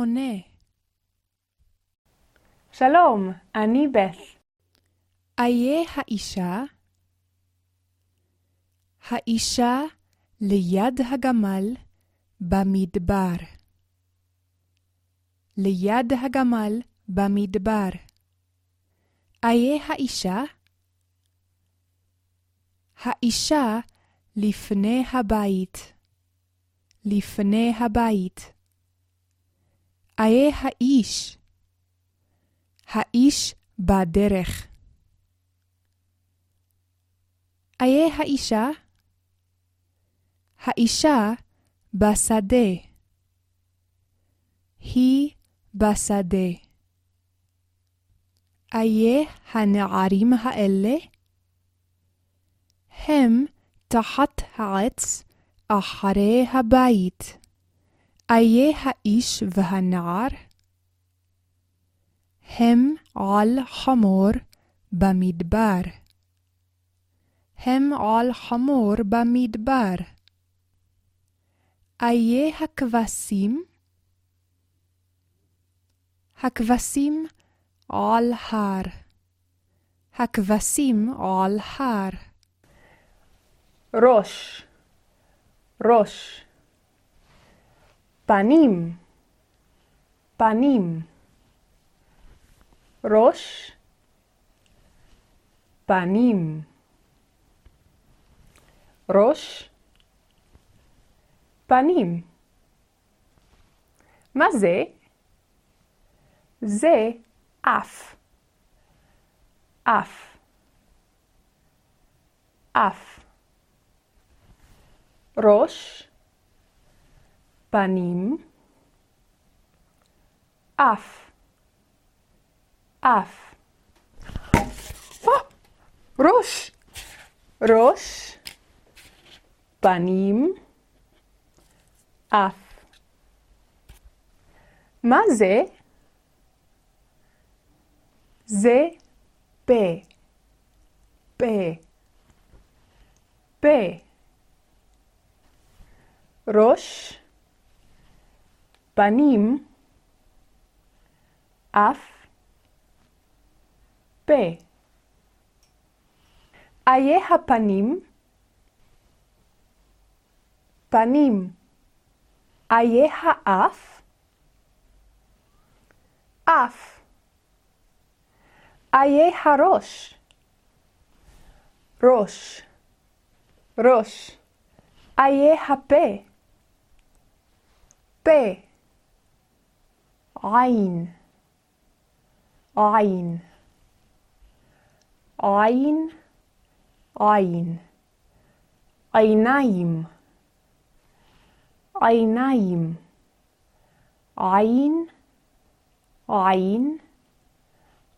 שמונה. שלום, אני בס. איה האישה? האישה ליד הגמל במדבר. ליד הגמל במדבר. איה האישה? האישה לפני הבית. לפני הבית. איה האיש? האיש בדרך. איה האישה? האישה בשדה. היא בשדה. איה הנערים האלה? הם תחת העץ אחרי הבית. איה האיש והנער? הם על חמור במדבר. הם על חמור במדבר. איה הכבשים? הכבשים על הר. הכבשים על הר. ראש. ראש. פנים. פנים. ראש. פנים. ראש. פנים. מה זה? זה אף. אף. אף. ראש. פנים. אף. אף. ראש. ראש. פנים. אף. מה זה? זה פה. פה. פה. ראש. פנים. אף. פה. איה הפנים? פנים. איה האף? אף. איה הראש? ראש. ראש. איה הפה? פה. עין. עין. עין. עין. עיניים. עיניים. עין. עין.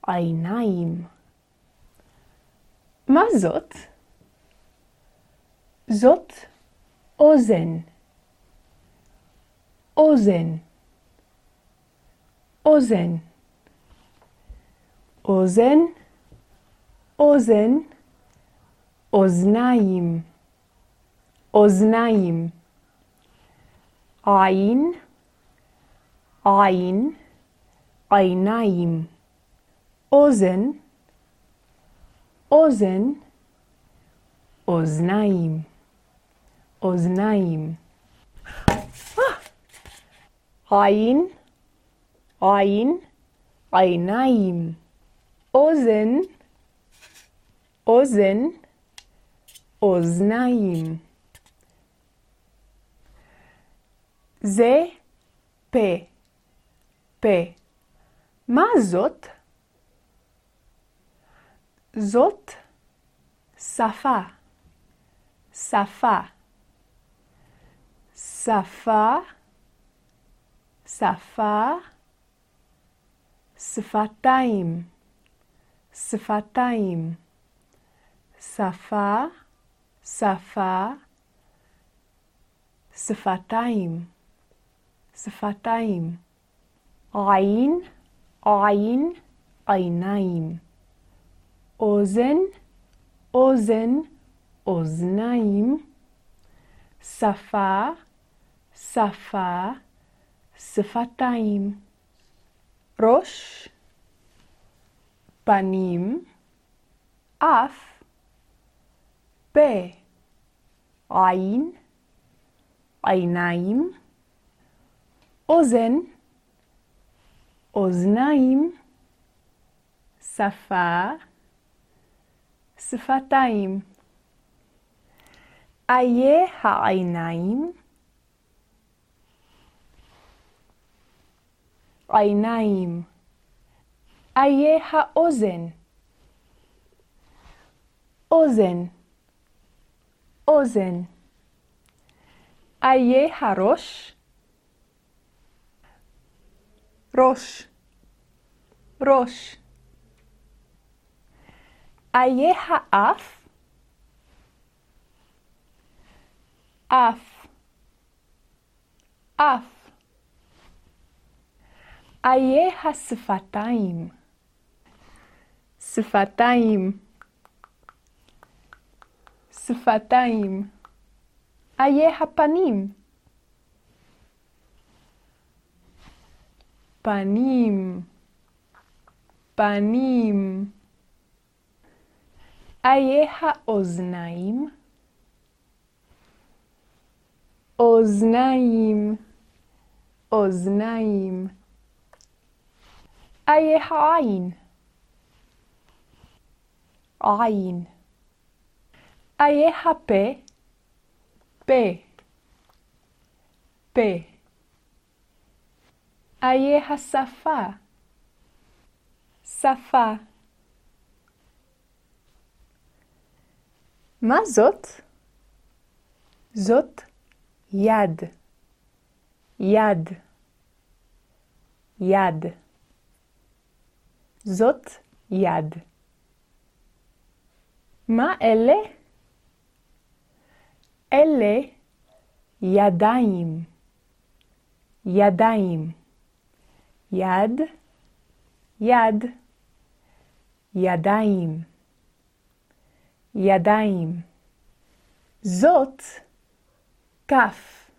עיניים. מה זאת? זאת אוזן. אוזן. אוזן. אוזן. אוזן. אוזניים. אוזניים. עין. עין. עיניים. אוזן. אוזן. אוזניים. אוזניים. עין. עין. עיניים. אוזן. אוזן. אוזניים. זה פה. פה. מה זאת? זאת שפה. שפה. שפה. שפה. שפתיים. שפתיים. שפה. שפה. שפתיים. שפתיים. עין. עין. עיניים. אוזן. אוזן. אוזניים. שפה. שפה. שפתיים, ראש, פנים, אף, פה, עין, עיניים, אוזן, אוזניים, שפה, שפתיים. איי העיניים, עיניים. איי האוזן, אוזן, אוזן. איי הראש, ראש, ראש. איי האף, אף, אף. איי השפתיים, שפתיים, שפתיים. איי הפנים, פנים, פנים. איי האוזניים, אוזניים, אוזניים. איי העין, עין. איי הפה, פה, פה. איי השפה, שפה. מה זאת? זאת יד, יד, יד. זאת יד. מה אלה? אלה ידיים, ידיים. יד, יד, ידיים, ידיים. זאת כף,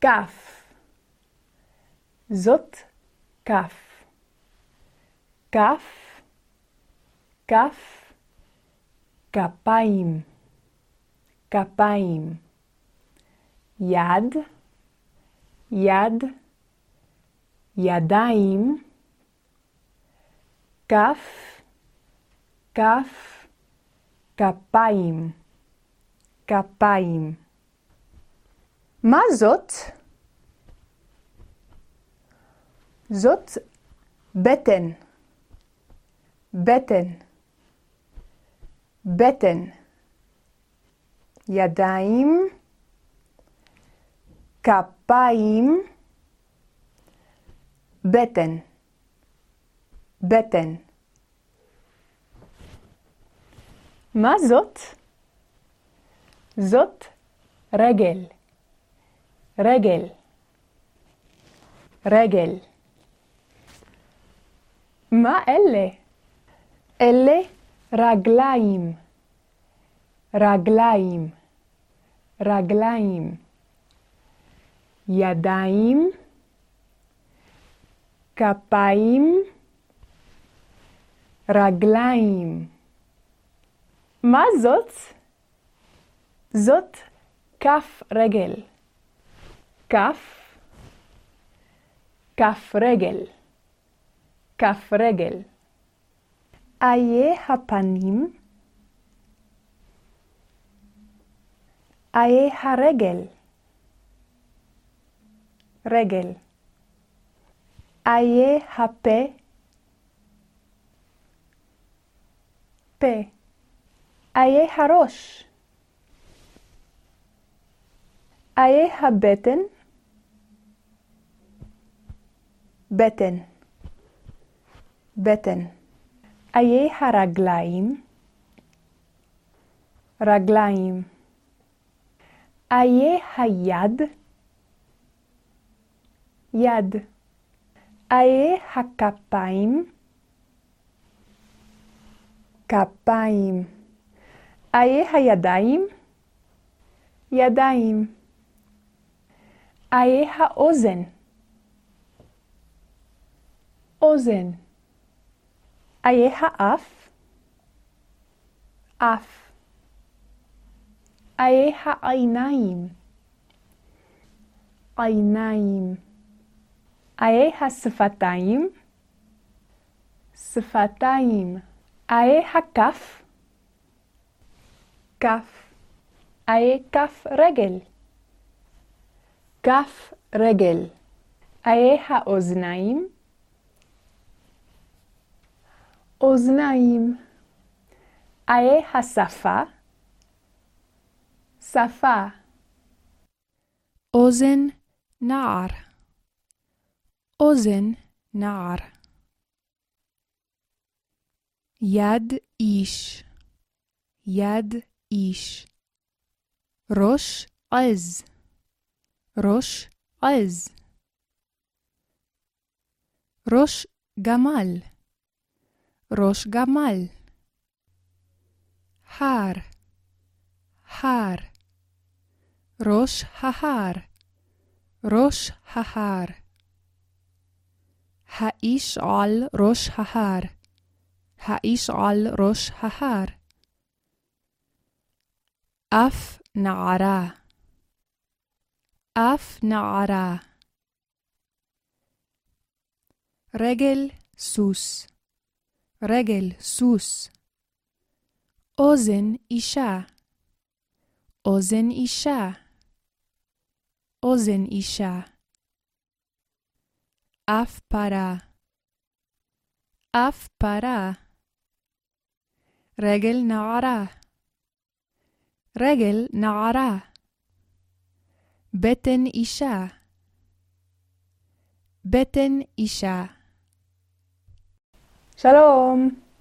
כף. זאת כף. כף, כף, כפיים, כפיים. יד, יד, ידיים. כף, כף, כפיים, כפיים. מה זאת? זאת בטן, בטן, בטן. ידיים, כפיים, בטן, בטן. מה זאת? זאת רגל, רגל, רגל. מה אלה? אלה רגליים, רגליים, רגליים. ידיים, כפיים, רגליים. מה זאת? זאת כף רגל, כף, כף רגל, כף רגל. איי הפנים, איי הרגל, רגל. איי הפה, פה. איי הראש, איי הבטן, בטן, בטן. איי הרגליים, רגליים. איי היד, יד. איי הכפיים, כפיים. איי הידיים, ידיים. איי האוזן. אוזן. איי האף. אף. איי העיניים. עיניים. איי השפתיים. שפתיים. איי הכף. כף. איי כף רגל. כף רגל. איי האוזניים. אוזניים. איי השפה. שפה. אוזן נער. אוזן נער. יד איש. יד איש. ראש עז. ראש עז. ראש גמל. ראש גמל. חר. חר. ראש ההר. ראש ההר. האיש על ראש ההר. האיש על ראש ההר. אף נערה. אף נערה. רגל סוס. רגל סוס. אוזן אישה. אוזן אישה. אוזן אישה. אף פרה. אף פרה. רגל נערה. רגל נערה. בטן אישה. בטן אישה. שלום.